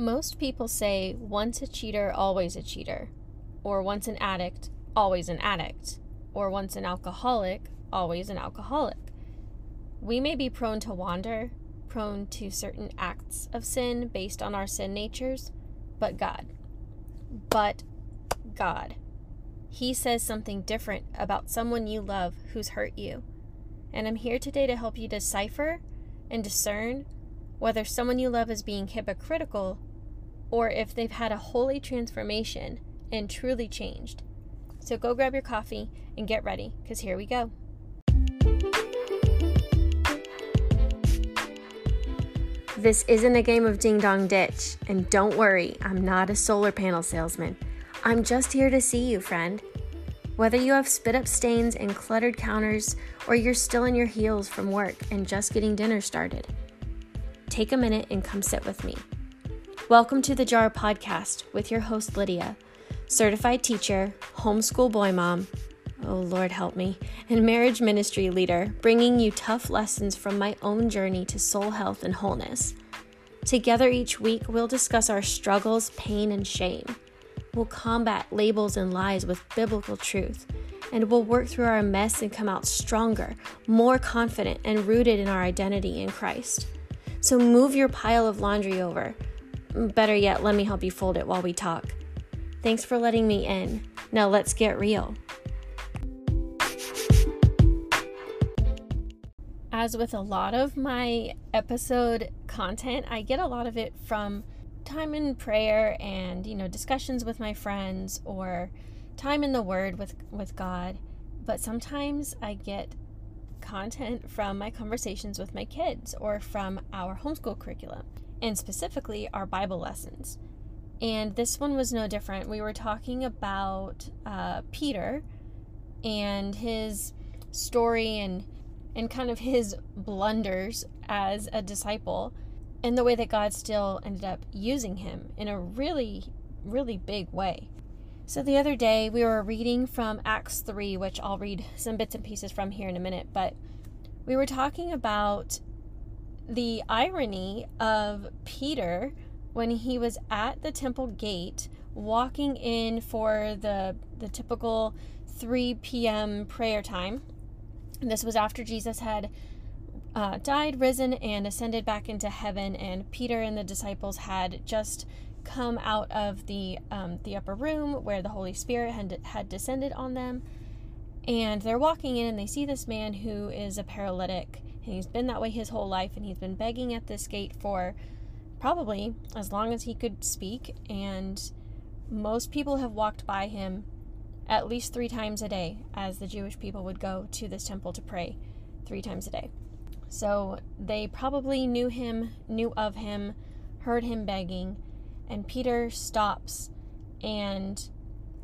Most people say once a cheater, always a cheater, or once an addict, always an addict, or once an alcoholic, always an alcoholic. We may be prone to wander, prone to certain acts of sin based on our sin natures, but God, he says something different about someone you love who's hurt you. And I'm here today to help you decipher and discern whether someone you love is being hypocritical or if they've had a holy transformation and truly changed. So go grab your coffee and get ready, because here we go. This isn't a game of ding dong ditch, and don't worry, I'm not a solar panel salesman. I'm just here to see you, friend. Whether you have spit up stains and cluttered counters, or you're still in your heels from work and just getting dinner started, take a minute and come sit with me. Welcome to the Jar Podcast with your host Lydia, certified teacher, homeschool boy mom, oh Lord help me, and marriage ministry leader, bringing you tough lessons from my own journey to soul health and wholeness. Together each week, we'll discuss our struggles, pain, and shame. We'll combat labels and lies with biblical truth, and we'll work through our mess and come out stronger, more confident, and rooted in our identity in Christ. So move your pile of laundry over. Better yet, let me help you fold it while we talk. Thanks for letting me in. Now let's get real. As with a lot of my episode content, I get a lot of it from time in prayer and, discussions with my friends or time in the Word with God. But sometimes I get content from my conversations with my kids or from our homeschool curriculum, and specifically our Bible lessons. And this one was no different. We were talking about Peter and his story and kind of his blunders as a disciple and the way that God still ended up using him in a really, really big way. So the other day we were reading from Acts 3, which I'll read some bits and pieces from here in a minute, but we were talking about the irony of Peter when he was at the temple gate walking in for the typical 3 p.m. prayer time. This was after Jesus had died, risen, and ascended back into heaven, and Peter and the disciples had just come out of the upper room where the Holy Spirit had descended on them, and they're walking in and they see this man who is a paralytic, and he's been that way his whole life, and he's been begging at this gate for probably as long as he could speak, and most people have walked by him at least 3 times a day, as the Jewish people would go to this temple to pray 3 times a day. So they probably knew him, knew of him, heard him begging, and Peter stops and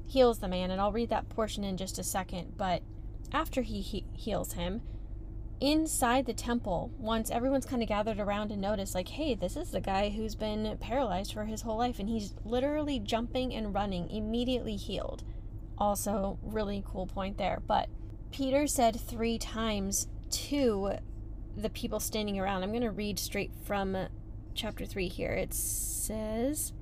heals the man. And I'll read that portion in just a second. But after he heals him, inside the temple, once everyone's kind of gathered around and noticed, like, hey, this is the guy who's been paralyzed for his whole life, and he's literally jumping and running, immediately healed. Also, really cool point there. But Peter said 3 times to the people standing around. I'm going to read straight from chapter 3 here. It says,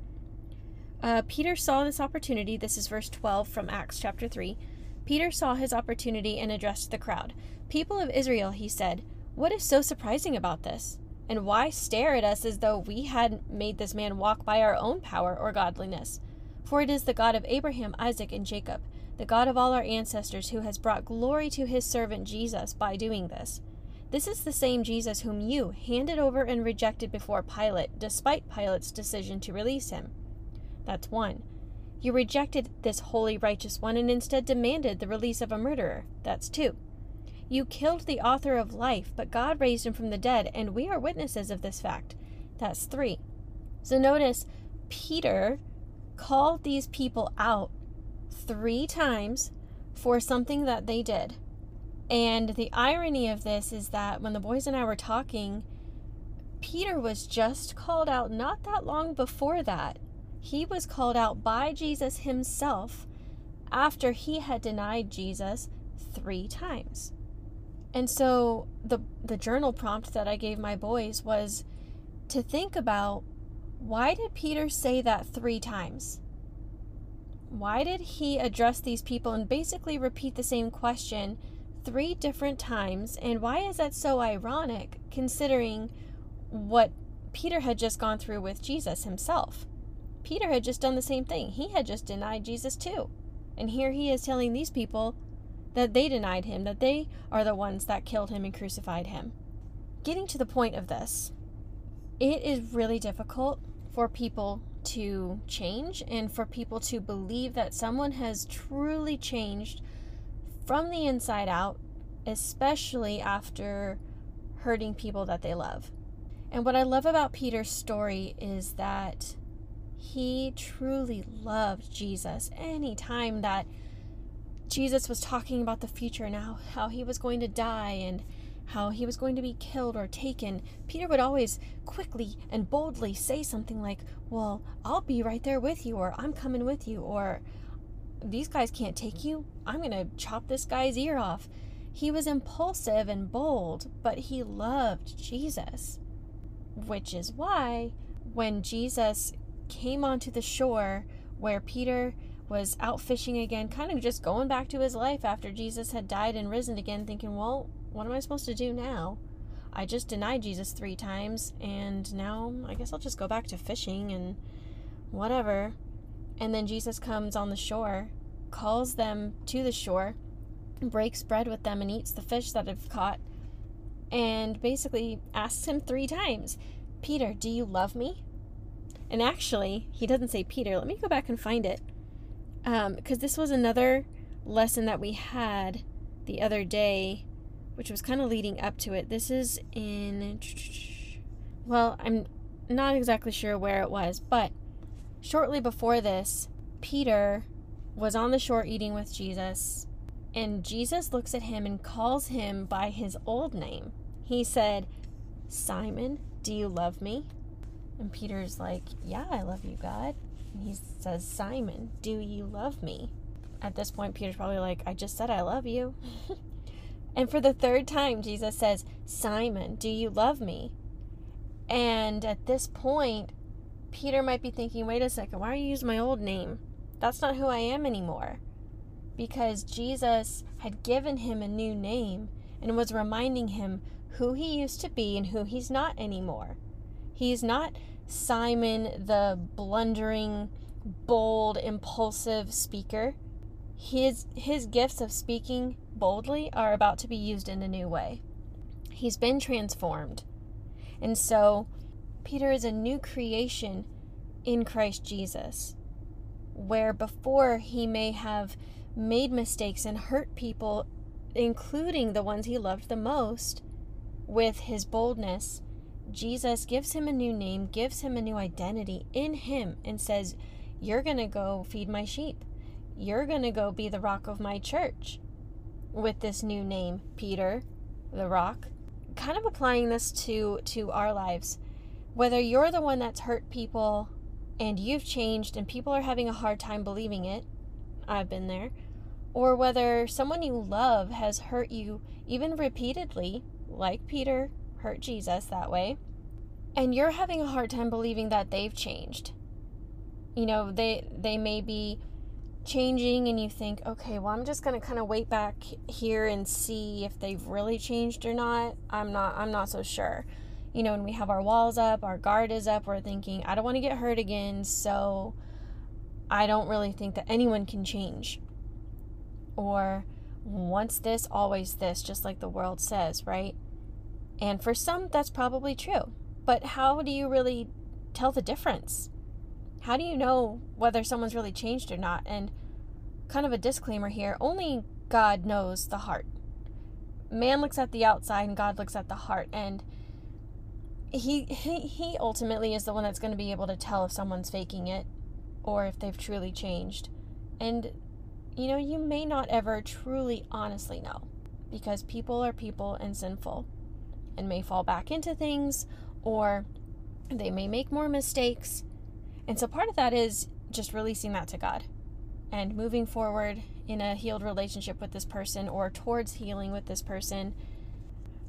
Peter saw this opportunity. This is verse 12 from Acts chapter 3. Peter saw his opportunity and addressed the crowd. People of Israel, he said, what is so surprising about this? And why stare at us as though we had made this man walk by our own power or godliness? For it is the God of Abraham, Isaac, and Jacob, the God of all our ancestors, who has brought glory to his servant Jesus by doing this. This is the same Jesus whom you handed over and rejected before Pilate, despite Pilate's decision to release him. That's 1. You rejected this holy, righteous one and instead demanded the release of a murderer. That's 2. You killed the author of life, but God raised him from the dead, and we are witnesses of this fact. That's 3. So notice, Peter called these people out 3 times for something that they did. And the irony of this is that when the boys and I were talking, Peter was just called out not that long before that. He was called out by Jesus himself after he had denied Jesus 3 times. And so the journal prompt that I gave my boys was to think about Why did Peter say that 3 times? Why did he address these people and basically repeat the same question 3 different times? And why is that so ironic considering what Peter had just gone through with Jesus himself? Peter had just done the same thing. He had just denied Jesus too. And here he is telling these people that they denied him, that they are the ones that killed him and crucified him. Getting to the point of this, it is really difficult for people to change and for people to believe that someone has truly changed from the inside out, especially after hurting people that they love. And what I love about Peter's story is that he truly loved Jesus. Anytime that Jesus was talking about the future and how he was going to die and how he was going to be killed or taken, Peter would always quickly and boldly say something like, well, I'll be right there with you, or I'm coming with you, or these guys can't take you, I'm going to chop this guy's ear off. He was impulsive and bold, but he loved Jesus, which is why when Jesus came onto the shore where Peter was out fishing again, kind of just going back to his life after Jesus had died and risen again, thinking, well, what am I supposed to do now? I just denied Jesus 3 times, and now I guess I'll just go back to fishing and whatever. And then Jesus comes on the shore, calls them to the shore, breaks bread with them, and eats the fish that they've caught, and basically asks him 3 times, Peter, do you love me? And actually, he doesn't say Peter. Let me go back and find it. Because this was another lesson that we had the other day, which was kind of leading up to it. This is in, well, I'm not exactly sure where it was, but shortly before this, Peter was on the shore eating with Jesus, and Jesus looks at him and calls him by his old name. He said, Simon, do you love me? And Peter's like, yeah, I love you, God. And he says, Simon, do you love me? At this point, Peter's probably like, I just said I love you. And for the 3rd time, Jesus says, Simon, do you love me? And at this point, Peter might be thinking, wait a second, why are you using my old name? That's not who I am anymore. Because Jesus had given him a new name and was reminding him who he used to be and who he's not anymore. He's not Simon, the blundering, bold, impulsive speaker. His gifts of speaking boldly are about to be used in a new way. He's been transformed. And so Peter is a new creation in Christ Jesus, where before he may have made mistakes and hurt people, including the ones he loved the most, with his boldness. Jesus gives him a new name, gives him a new identity in him, and says, you're going to go feed my sheep. You're going to go be the rock of my church with this new name, Peter, the rock. Kind of applying this to our lives. Whether you're the one that's hurt people and you've changed and people are having a hard time believing it, I've been there, or whether someone you love has hurt you even repeatedly, like Peter hurt Jesus that way, and you're having a hard time believing that they've changed. You know, they may be changing and you think, okay, well, I'm just going to kind of wait back here and see if they've really changed or not. I'm not so sure. You know, when we have our walls up, our guard is up, we're thinking, I don't want to get hurt again, so I don't really think that anyone can change. Or once this, always this, just like the world says, right? And for some, that's probably true. But how do you really tell the difference? How do you know whether someone's really changed or not? And kind of a disclaimer here, only God knows the heart. Man looks at the outside and God looks at the heart. And he ultimately is the one that's going to be able to tell if someone's faking it or if they've truly changed. And, you know, you may not ever truly honestly know, because people are people and sinful and may fall back into things, or they may make more mistakes. And so part of that is just releasing that to God and moving forward in a healed relationship with this person or towards healing with this person.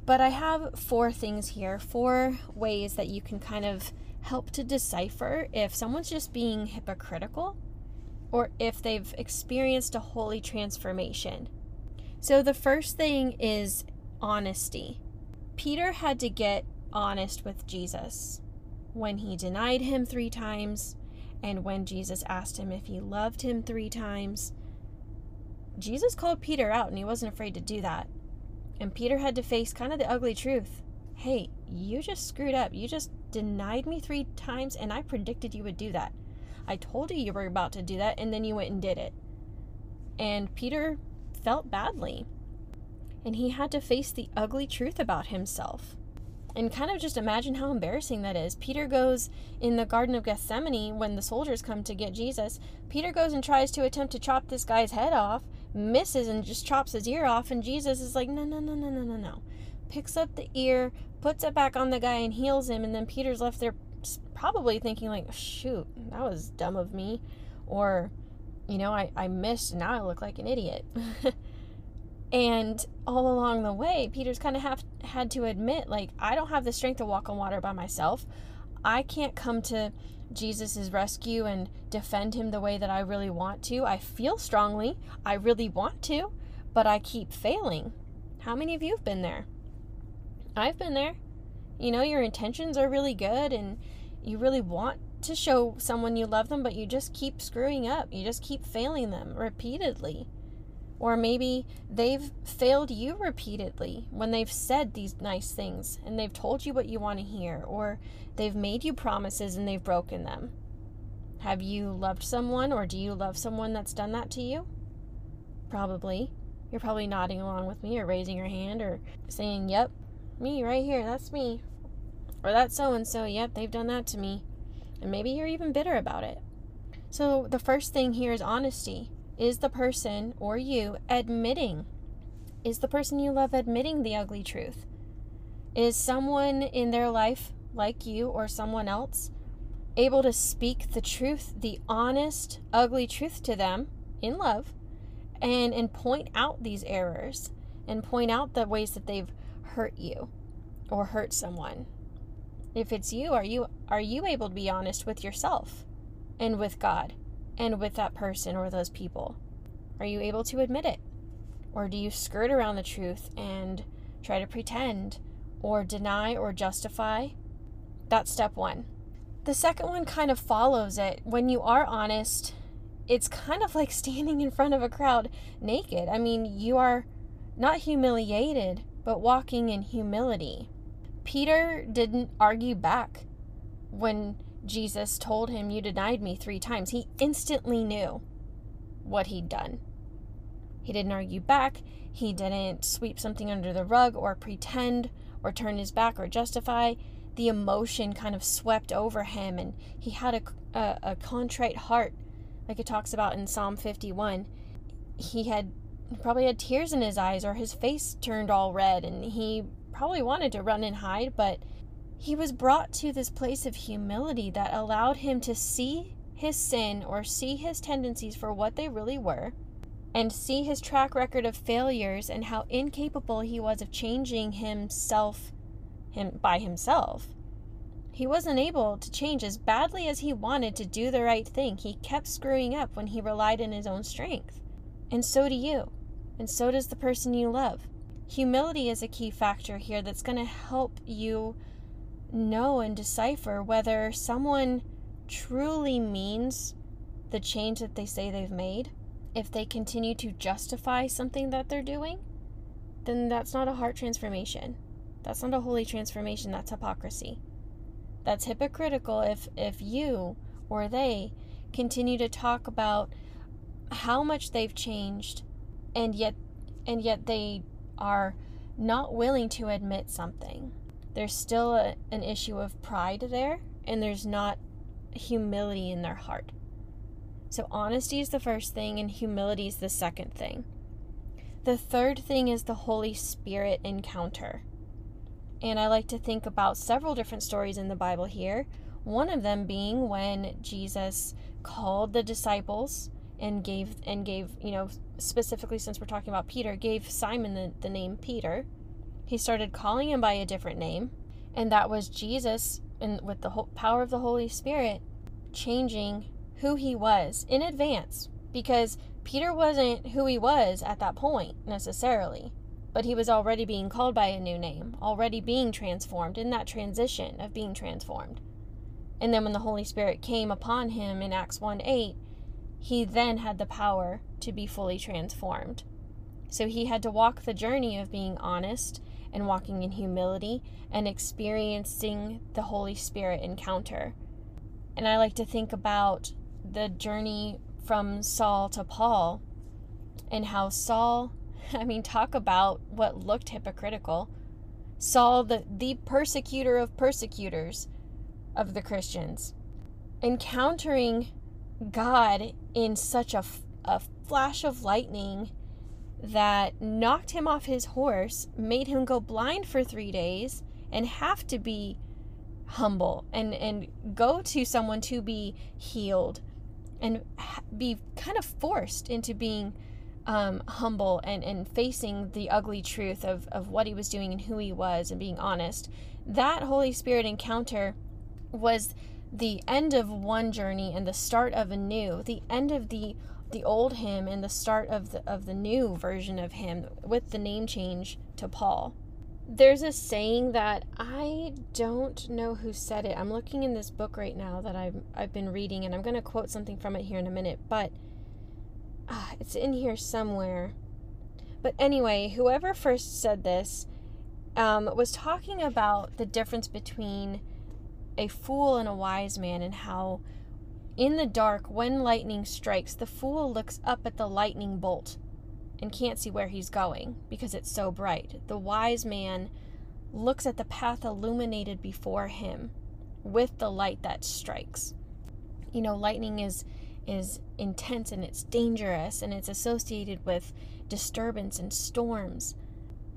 But I have 4 things here, 4 ways that you can kind of help to decipher if someone's just being hypocritical or if they've experienced a holy transformation. So the first thing is honesty. Peter had to get honest with Jesus when he denied him 3 times and when Jesus asked him if he loved him 3 times. Jesus called Peter out and he wasn't afraid to do that. And Peter had to face kind of the ugly truth. Hey, you just screwed up. You just denied me 3 times and I predicted you would do that. I told you were about to do that and then you went and did it. And Peter felt badly. And he had to face the ugly truth about himself. And kind of just imagine how embarrassing that is. Peter goes in the Garden of Gethsemane when the soldiers come to get Jesus. Peter goes and tries to attempt to chop this guy's head off, misses and just chops his ear off. And Jesus is like, no. Picks up the ear, puts it back on the guy and heals him. And then Peter's left there probably thinking like, shoot, that was dumb of me. Or, I missed and now I look like an idiot. And all along the way, Peter's kind of had to admit, like, I don't have the strength to walk on water by myself. I can't come to Jesus' rescue and defend him the way that I really want to. I feel strongly. I really want to, but I keep failing. How many of you have been there? I've been there. Your intentions are really good and you really want to show someone you love them, but you just keep screwing up. You just keep failing them repeatedly. Or maybe they've failed you repeatedly when they've said these nice things and they've told you what you want to hear, or they've made you promises and they've broken them. Have you loved someone, or do you love someone that's done that to you? Probably. You're probably nodding along with me or raising your hand or saying, yep, me right here, that's me. Or that's so-and-so, yep, they've done that to me. And maybe you're even bitter about it. So the first thing here is honesty. Is the person or you admitting? Is the person you love admitting the ugly truth? Is someone in their life, like you or someone else, able to speak the truth, the honest, ugly truth to them in love and point out these errors and point out the ways that they've hurt you or hurt someone? If it's you, are you able to be honest with yourself and with God? And with that person or those people? Are you able to admit it? Or do you skirt around the truth and try to pretend or deny or justify? That's step one. The second one kind of follows it. When you are honest, it's kind of like standing in front of a crowd naked. I mean, you are not humiliated, but walking in humility. Peter didn't argue back when Jesus told him, you denied me 3 times. He instantly knew what he'd done. He didn't argue back. He didn't sweep something under the rug or pretend or turn his back or justify. The emotion kind of swept over him, and he had a contrite heart, like it talks about in Psalm 51. He probably had tears in his eyes, or his face turned all red, and he probably wanted to run and hide, but he was brought to this place of humility that allowed him to see his sin or see his tendencies for what they really were and see his track record of failures and how incapable he was of changing himself by himself. He wasn't able to change as badly as he wanted to do the right thing. He kept screwing up when he relied on his own strength. And so do you. And so does the person you love. Humility is a key factor here that's going to help you know and decipher whether someone truly means the change that they say they've made. If they continue to justify something that they're doing, then that's not a heart transformation. That's not a holy transformation. That's hypocrisy. That's hypocritical if you or they continue to talk about how much they've changed and yet they are not willing to admit something. There's still an issue of pride there, and there's not humility in their heart. So honesty is the first thing, and humility is the second thing. The third thing is the Holy Spirit encounter. And I like to think about several different stories in the Bible here. One of them being when Jesus called the disciples and gave specifically, since we're talking about Peter, gave Simon the name Peter. He started calling him by a different name, and that was Jesus and with the power of the Holy Spirit, changing who he was in advance, because Peter wasn't who he was at that point necessarily, but he was already being called by a new name, already being transformed in that transition of being transformed. And then when the Holy Spirit came upon him in Acts 1:8, he then had the power to be fully transformed. So he had to walk the journey of being honest and walking in humility and experiencing the Holy Spirit encounter. And I like to think about the journey from Saul to Paul, and how Saul, talk about what looked hypocritical. Saul, the persecutor of persecutors of the Christians, encountering God in such a flash of lightning that knocked him off his horse, made him go blind for 3 days, and have to be humble and go to someone to be healed, and be kind of forced into being humble and facing the ugly truth of what he was doing and who he was and being honest. That Holy Spirit encounter was the end of one journey and the start of a new, the end of the old him and the start of the new version of him with the name change to Paul. There's a saying that I don't know who said it. I'm looking in this book right now that I've been reading, and I'm going to quote something from it here in a minute, but it's in here somewhere. But anyway, whoever first said this was talking about the difference between a fool and a wise man, and how in the dark, when lightning strikes, the fool looks up at the lightning bolt and can't see where he's going because it's so bright. The wise man looks at the path illuminated before him with the light that strikes. You know, lightning is intense, and it's dangerous, and it's associated with disturbance and storms.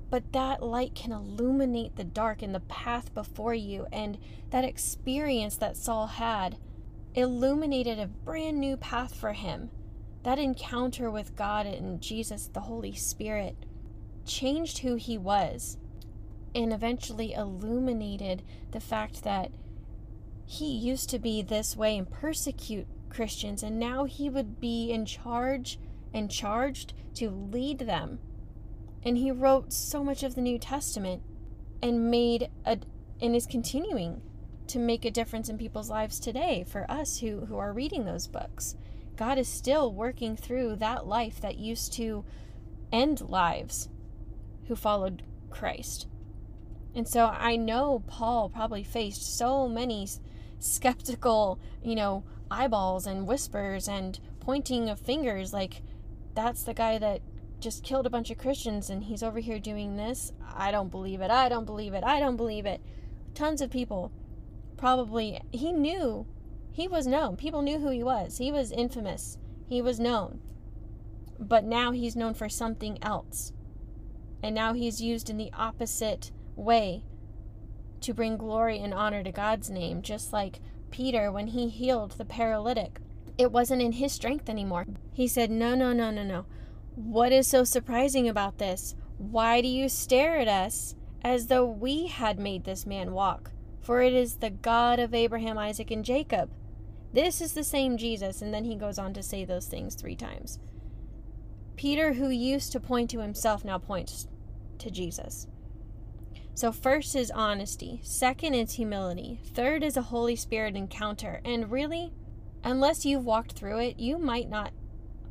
But that light can illuminate the dark and the path before you, and that experience that Saul had illuminated a brand new path for him. That encounter with God and Jesus, the Holy Spirit, changed who he was, and eventually illuminated the fact that he used to be this way and persecute Christians, and now he would be in charge and charged to lead them. And he wrote so much of the New Testament and is continuing to make a difference in people's lives today for us who are reading those books. God is still working through that life that used to end lives who followed Christ. And so I know Paul probably faced so many skeptical, eyeballs and whispers and pointing of fingers, like, that's the guy that just killed a bunch of Christians and he's over here doing this. I don't believe it. I don't believe it. I don't believe it. Tons of people probably, he knew he was known. People knew who he was. He was infamous. He was known. But now he's known for something else. And now he's used in the opposite way to bring glory and honor to God's name. Just like Peter, when he healed the paralytic, it wasn't in his strength anymore. He said, no. What is so surprising about this? Why do you stare at us as though we had made this man walk? For it is the God of Abraham, Isaac, and Jacob. This is the same Jesus. And then he goes on to say those things 3 times. Peter, who used to point to himself, now points to Jesus. So first is honesty. Second is humility. Third is a Holy Spirit encounter. And really, unless you've walked through it, you might not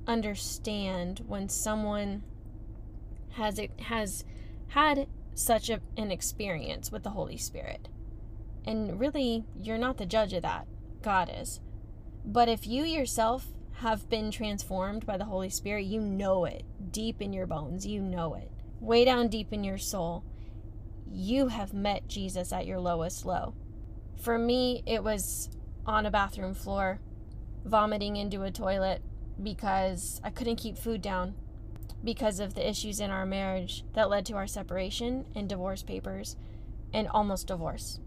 understand when someone has had such an experience with the Holy Spirit. And really, you're not the judge of that. God is. But if you yourself have been transformed by the Holy Spirit, you know it deep in your bones. You know it way down deep in your soul. You have met Jesus at your lowest low. For me, it was on a bathroom floor, vomiting into a toilet, because I couldn't keep food down because of the issues in our marriage that led to our separation and divorce papers and almost divorce.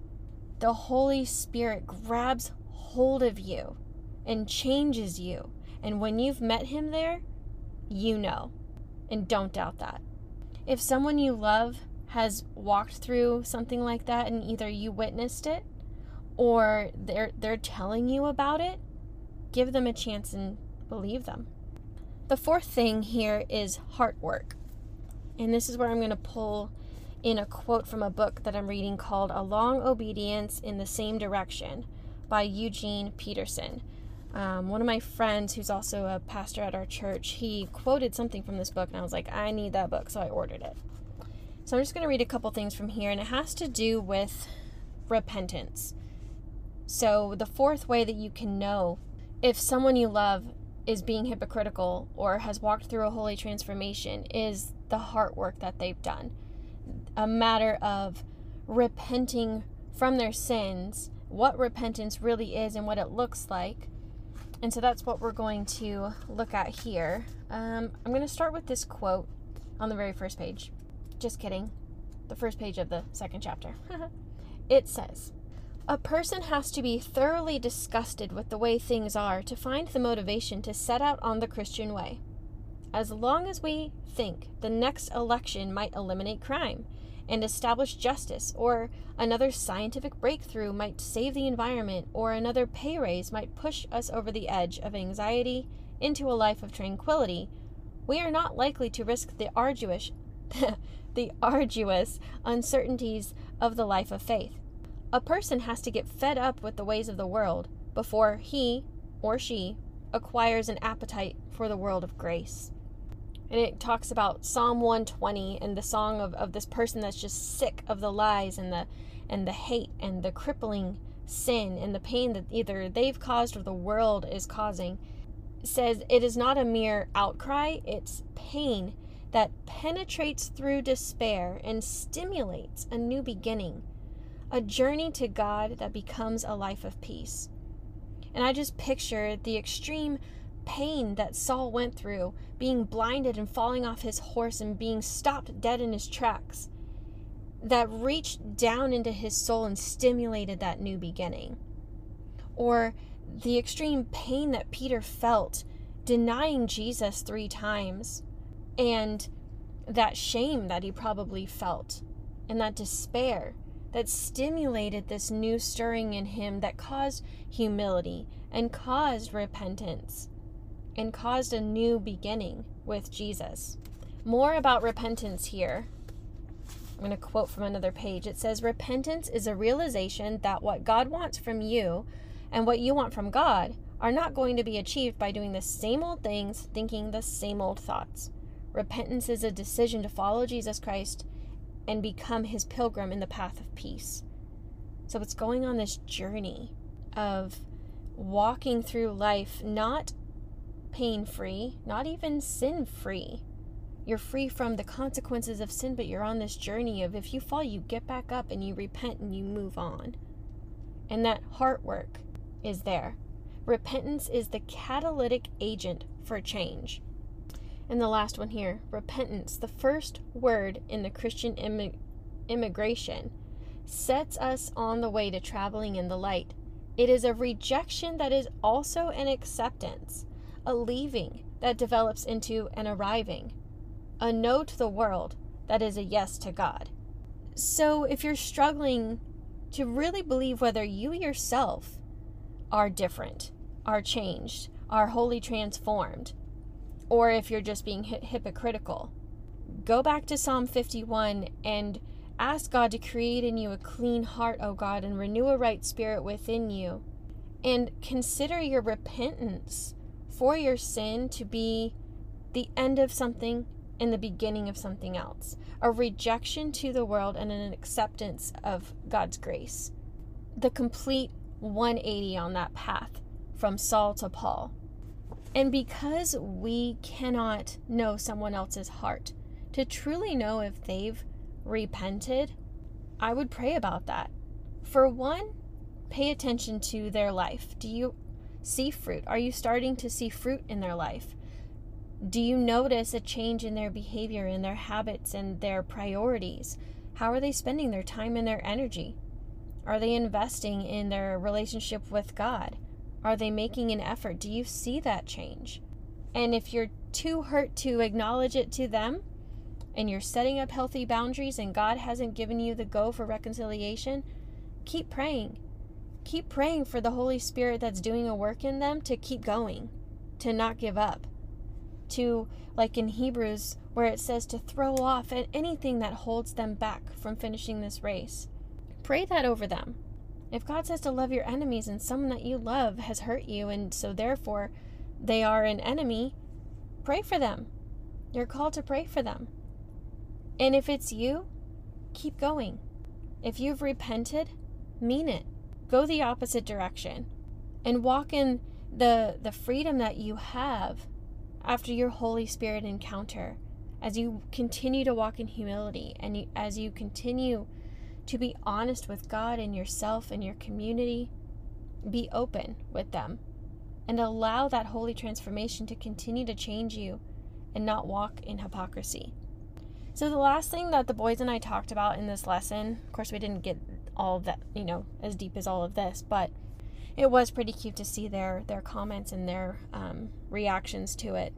The Holy Spirit grabs hold of you and changes you. And when you've met him there, you know, and don't doubt that. If someone you love has walked through something like that, and either you witnessed it or they're telling you about it, give them a chance and believe them. The fourth thing here is heart work. And this is where I'm going to pull in a quote from a book that I'm reading called A Long Obedience in the Same Direction by Eugene Peterson. One of my friends who's also a pastor at our church, he quoted something from this book and I was like, I need that book, so I ordered it. So I'm just going to read a couple things from here, and it has to do with repentance. So the fourth way that you can know if someone you love is being hypocritical or has walked through a holy transformation is the heart work that they've done. A matter of repenting from their sins, what repentance really is and what it looks like. And so that's what we're going to look at here. I'm going to start with this quote on the very first page. Just kidding. The first page of the second chapter. It says, "A person has to be thoroughly disgusted with the way things are to find the motivation to set out on the Christian way. As long as we think the next election might eliminate crime and establish justice, or another scientific breakthrough might save the environment, or another pay raise might push us over the edge of anxiety into a life of tranquility, we are not likely to risk the arduous uncertainties of the life of faith. A person has to get fed up with the ways of the world before he or she acquires an appetite for the world of grace." And it talks about Psalm 120 and the song of this person that's just sick of the lies and the hate and the crippling sin and the pain that either they've caused or the world is causing. It says, "It is not a mere outcry, it's pain that penetrates through despair and stimulates a new beginning, a journey to God that becomes a life of peace." And I just picture the extreme pain that Saul went through, being blinded and falling off his horse and being stopped dead in his tracks, that reached down into his soul and stimulated that new beginning. Or the extreme pain that Peter felt denying Jesus 3 times, and that shame that he probably felt, and that despair that stimulated this new stirring in him that caused humility and caused repentance and caused a new beginning with Jesus. More about repentance here. I'm going to quote from another page. It says, "Repentance is a realization that what God wants from you and what you want from God are not going to be achieved by doing the same old things, thinking the same old thoughts. Repentance is a decision to follow Jesus Christ and become his pilgrim in the path of peace." So it's going on this journey of walking through life, not pain-free, not even sin-free. You're free from the consequences of sin, but you're on this journey of, if you fall, you get back up and you repent and you move on. And that heart work is there. Repentance is the catalytic agent for change. And the last one here, repentance, the first word in the Christian immigration, sets us on the way to traveling in the light. It is a rejection that is also an acceptance, a leaving that develops into an arriving, a no to the world that is a yes to God. So if you're struggling to really believe whether you yourself are different, are changed, are wholly transformed, or if you're just being hypocritical, go back to Psalm 51 and ask God to create in you a clean heart, O God, and renew a right spirit within you. And consider your repentance for your sin to be the end of something and the beginning of something else. A rejection to the world and an acceptance of God's grace. The complete 180 on that path from Saul to Paul. And because we cannot know someone else's heart, to truly know if they've repented, I would pray about that. For one, pay attention to their life. Do you see fruit? Are you starting to see fruit in their life? Do you notice a change in their behavior, in their habits, and their priorities? How are they spending their time and their energy? Are they investing in their relationship with God? Are they making an effort? Do you see that change? And if you're too hurt to acknowledge it to them, and you're setting up healthy boundaries, and God hasn't given you the go for reconciliation, keep praying. keep praying for the Holy Spirit that's doing a work in them to keep going, to not give up, to, like in Hebrews, where it says to throw off anything that holds them back from finishing this race. Pray that over them. If God says to love your enemies and someone that you love has hurt you, and so therefore they are an enemy, pray for them. You're called to pray for them. And if it's you, keep going. If you've repented, mean it. Go the opposite direction and walk in the freedom that you have after your Holy Spirit encounter, as you continue to walk in humility and as you continue to be honest with God and yourself and your community. Be open with them and allow that holy transformation to continue to change you and not walk in hypocrisy. So the last thing that the boys and I talked about in this lesson, of course we didn't get all that, as deep as all of this, but it was pretty cute to see their comments and their reactions to it.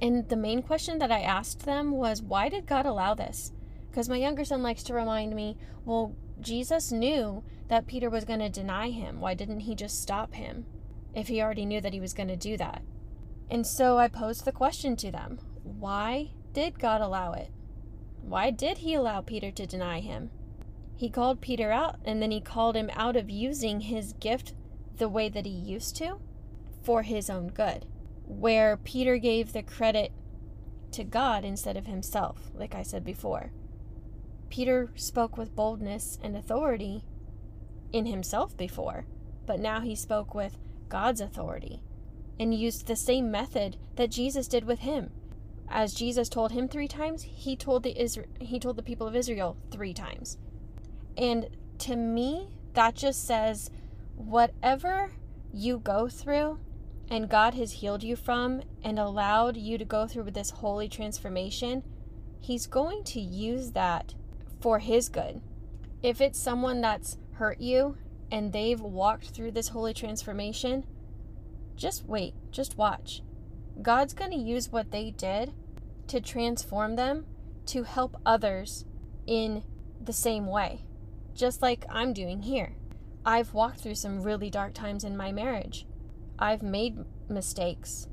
And the main question that I asked them was, why did God allow this? Because my younger son likes to remind me, well, Jesus knew that Peter was going to deny him. Why didn't he just stop him if he already knew that he was going to do that? And so I posed the question to them, why did God allow it? Why did he allow Peter to deny him? He called Peter out, and then he called him out of using his gift the way that he used to for his own good, where Peter gave the credit to God instead of himself, like I said before. Peter spoke with boldness and authority in himself before, but now he spoke with God's authority and used the same method that Jesus did with him. As Jesus told him 3 times, he told the people of Israel 3 times. And to me, that just says, whatever you go through and God has healed you from and allowed you to go through with this holy transformation, he's going to use that for his good. If it's someone that's hurt you and they've walked through this holy transformation, just wait, just watch. God's going to use what they did to transform them to help others in the same way, just like I'm doing here. I've walked through some really dark times in my marriage. I've made mistakes.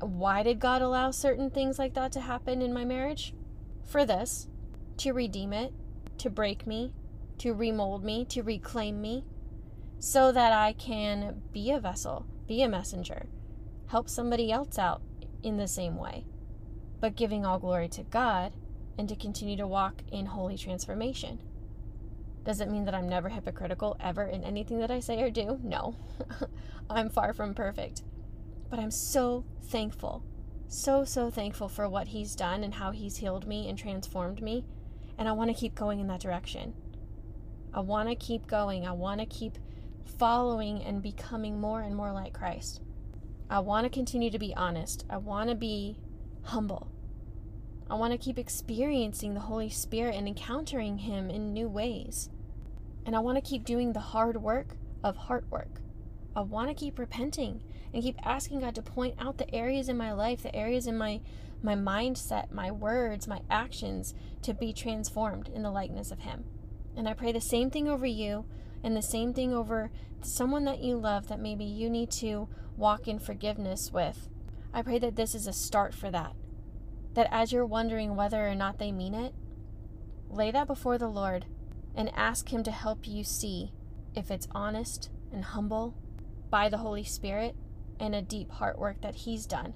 Why did God allow certain things like that to happen in my marriage? For this, to redeem it, to break me, to remold me, to reclaim me, so that I can be a vessel, be a messenger, help somebody else out in the same way, but giving all glory to God and to continue to walk in holy transformation. Does it mean that I'm never hypocritical ever in anything that I say or do? No, I'm far from perfect, but I'm so thankful, so thankful for what he's done and how he's healed me and transformed me. And I want to keep going in that direction. I want to keep going. I want to keep following and becoming more and more like Christ. I want to continue to be honest. I want to be humble. I want to keep experiencing the Holy Spirit and encountering him in new ways. And I want to keep doing the hard work of heart work. I want to keep repenting and keep asking God to point out the areas in my life, the areas in my mindset, my words, my actions, to be transformed in the likeness of him. And I pray the same thing over you and the same thing over someone that you love that maybe you need to walk in forgiveness with. I pray that this is a start for that. That as you're wondering whether or not they mean it, lay that before the Lord and ask him to help you see if it's honest and humble by the Holy Spirit and a deep heart work that he's done,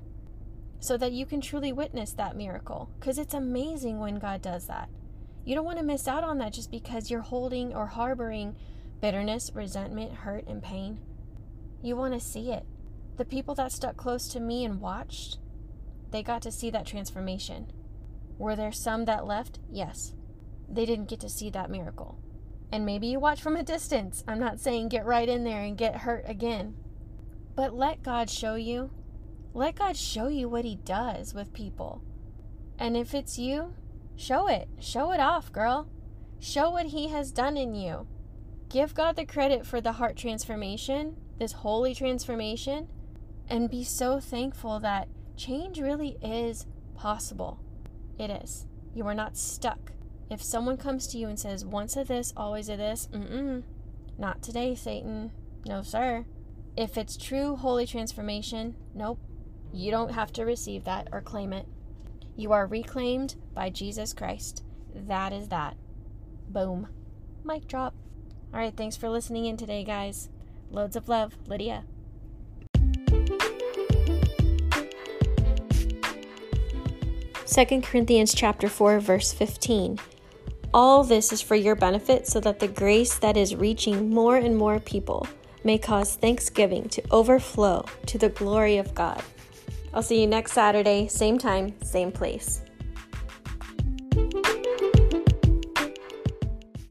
so that you can truly witness that miracle. Because it's amazing when God does that. You don't want to miss out on that just because you're holding or harboring bitterness, resentment, hurt, and pain. You want to see it. The people that stuck close to me and watched, they got to see that transformation. Were there some that left? Yes. They didn't get to see that miracle. And maybe you watch from a distance. I'm not saying get right in there and get hurt again. But let God show you. Let God show you what he does with people. And if it's you, show it. Show it off, girl. Show what he has done in you. Give God the credit for the heart transformation, this holy transformation, and be so thankful that change really is possible. It is. You are not stuck. If someone comes to you and says, once of this, always of this, not today, Satan. No, sir. If it's true holy transformation, nope. You don't have to receive that or claim it. You are reclaimed by Jesus Christ. That is that. Boom. Mic drop. All right, thanks for listening in today, guys. Loads of love, Lydia. Second Corinthians chapter 4, verse 15. All this is for your benefit, so that the grace that is reaching more and more people may cause thanksgiving to overflow to the glory of God. I'll see you next Saturday, same time, same place.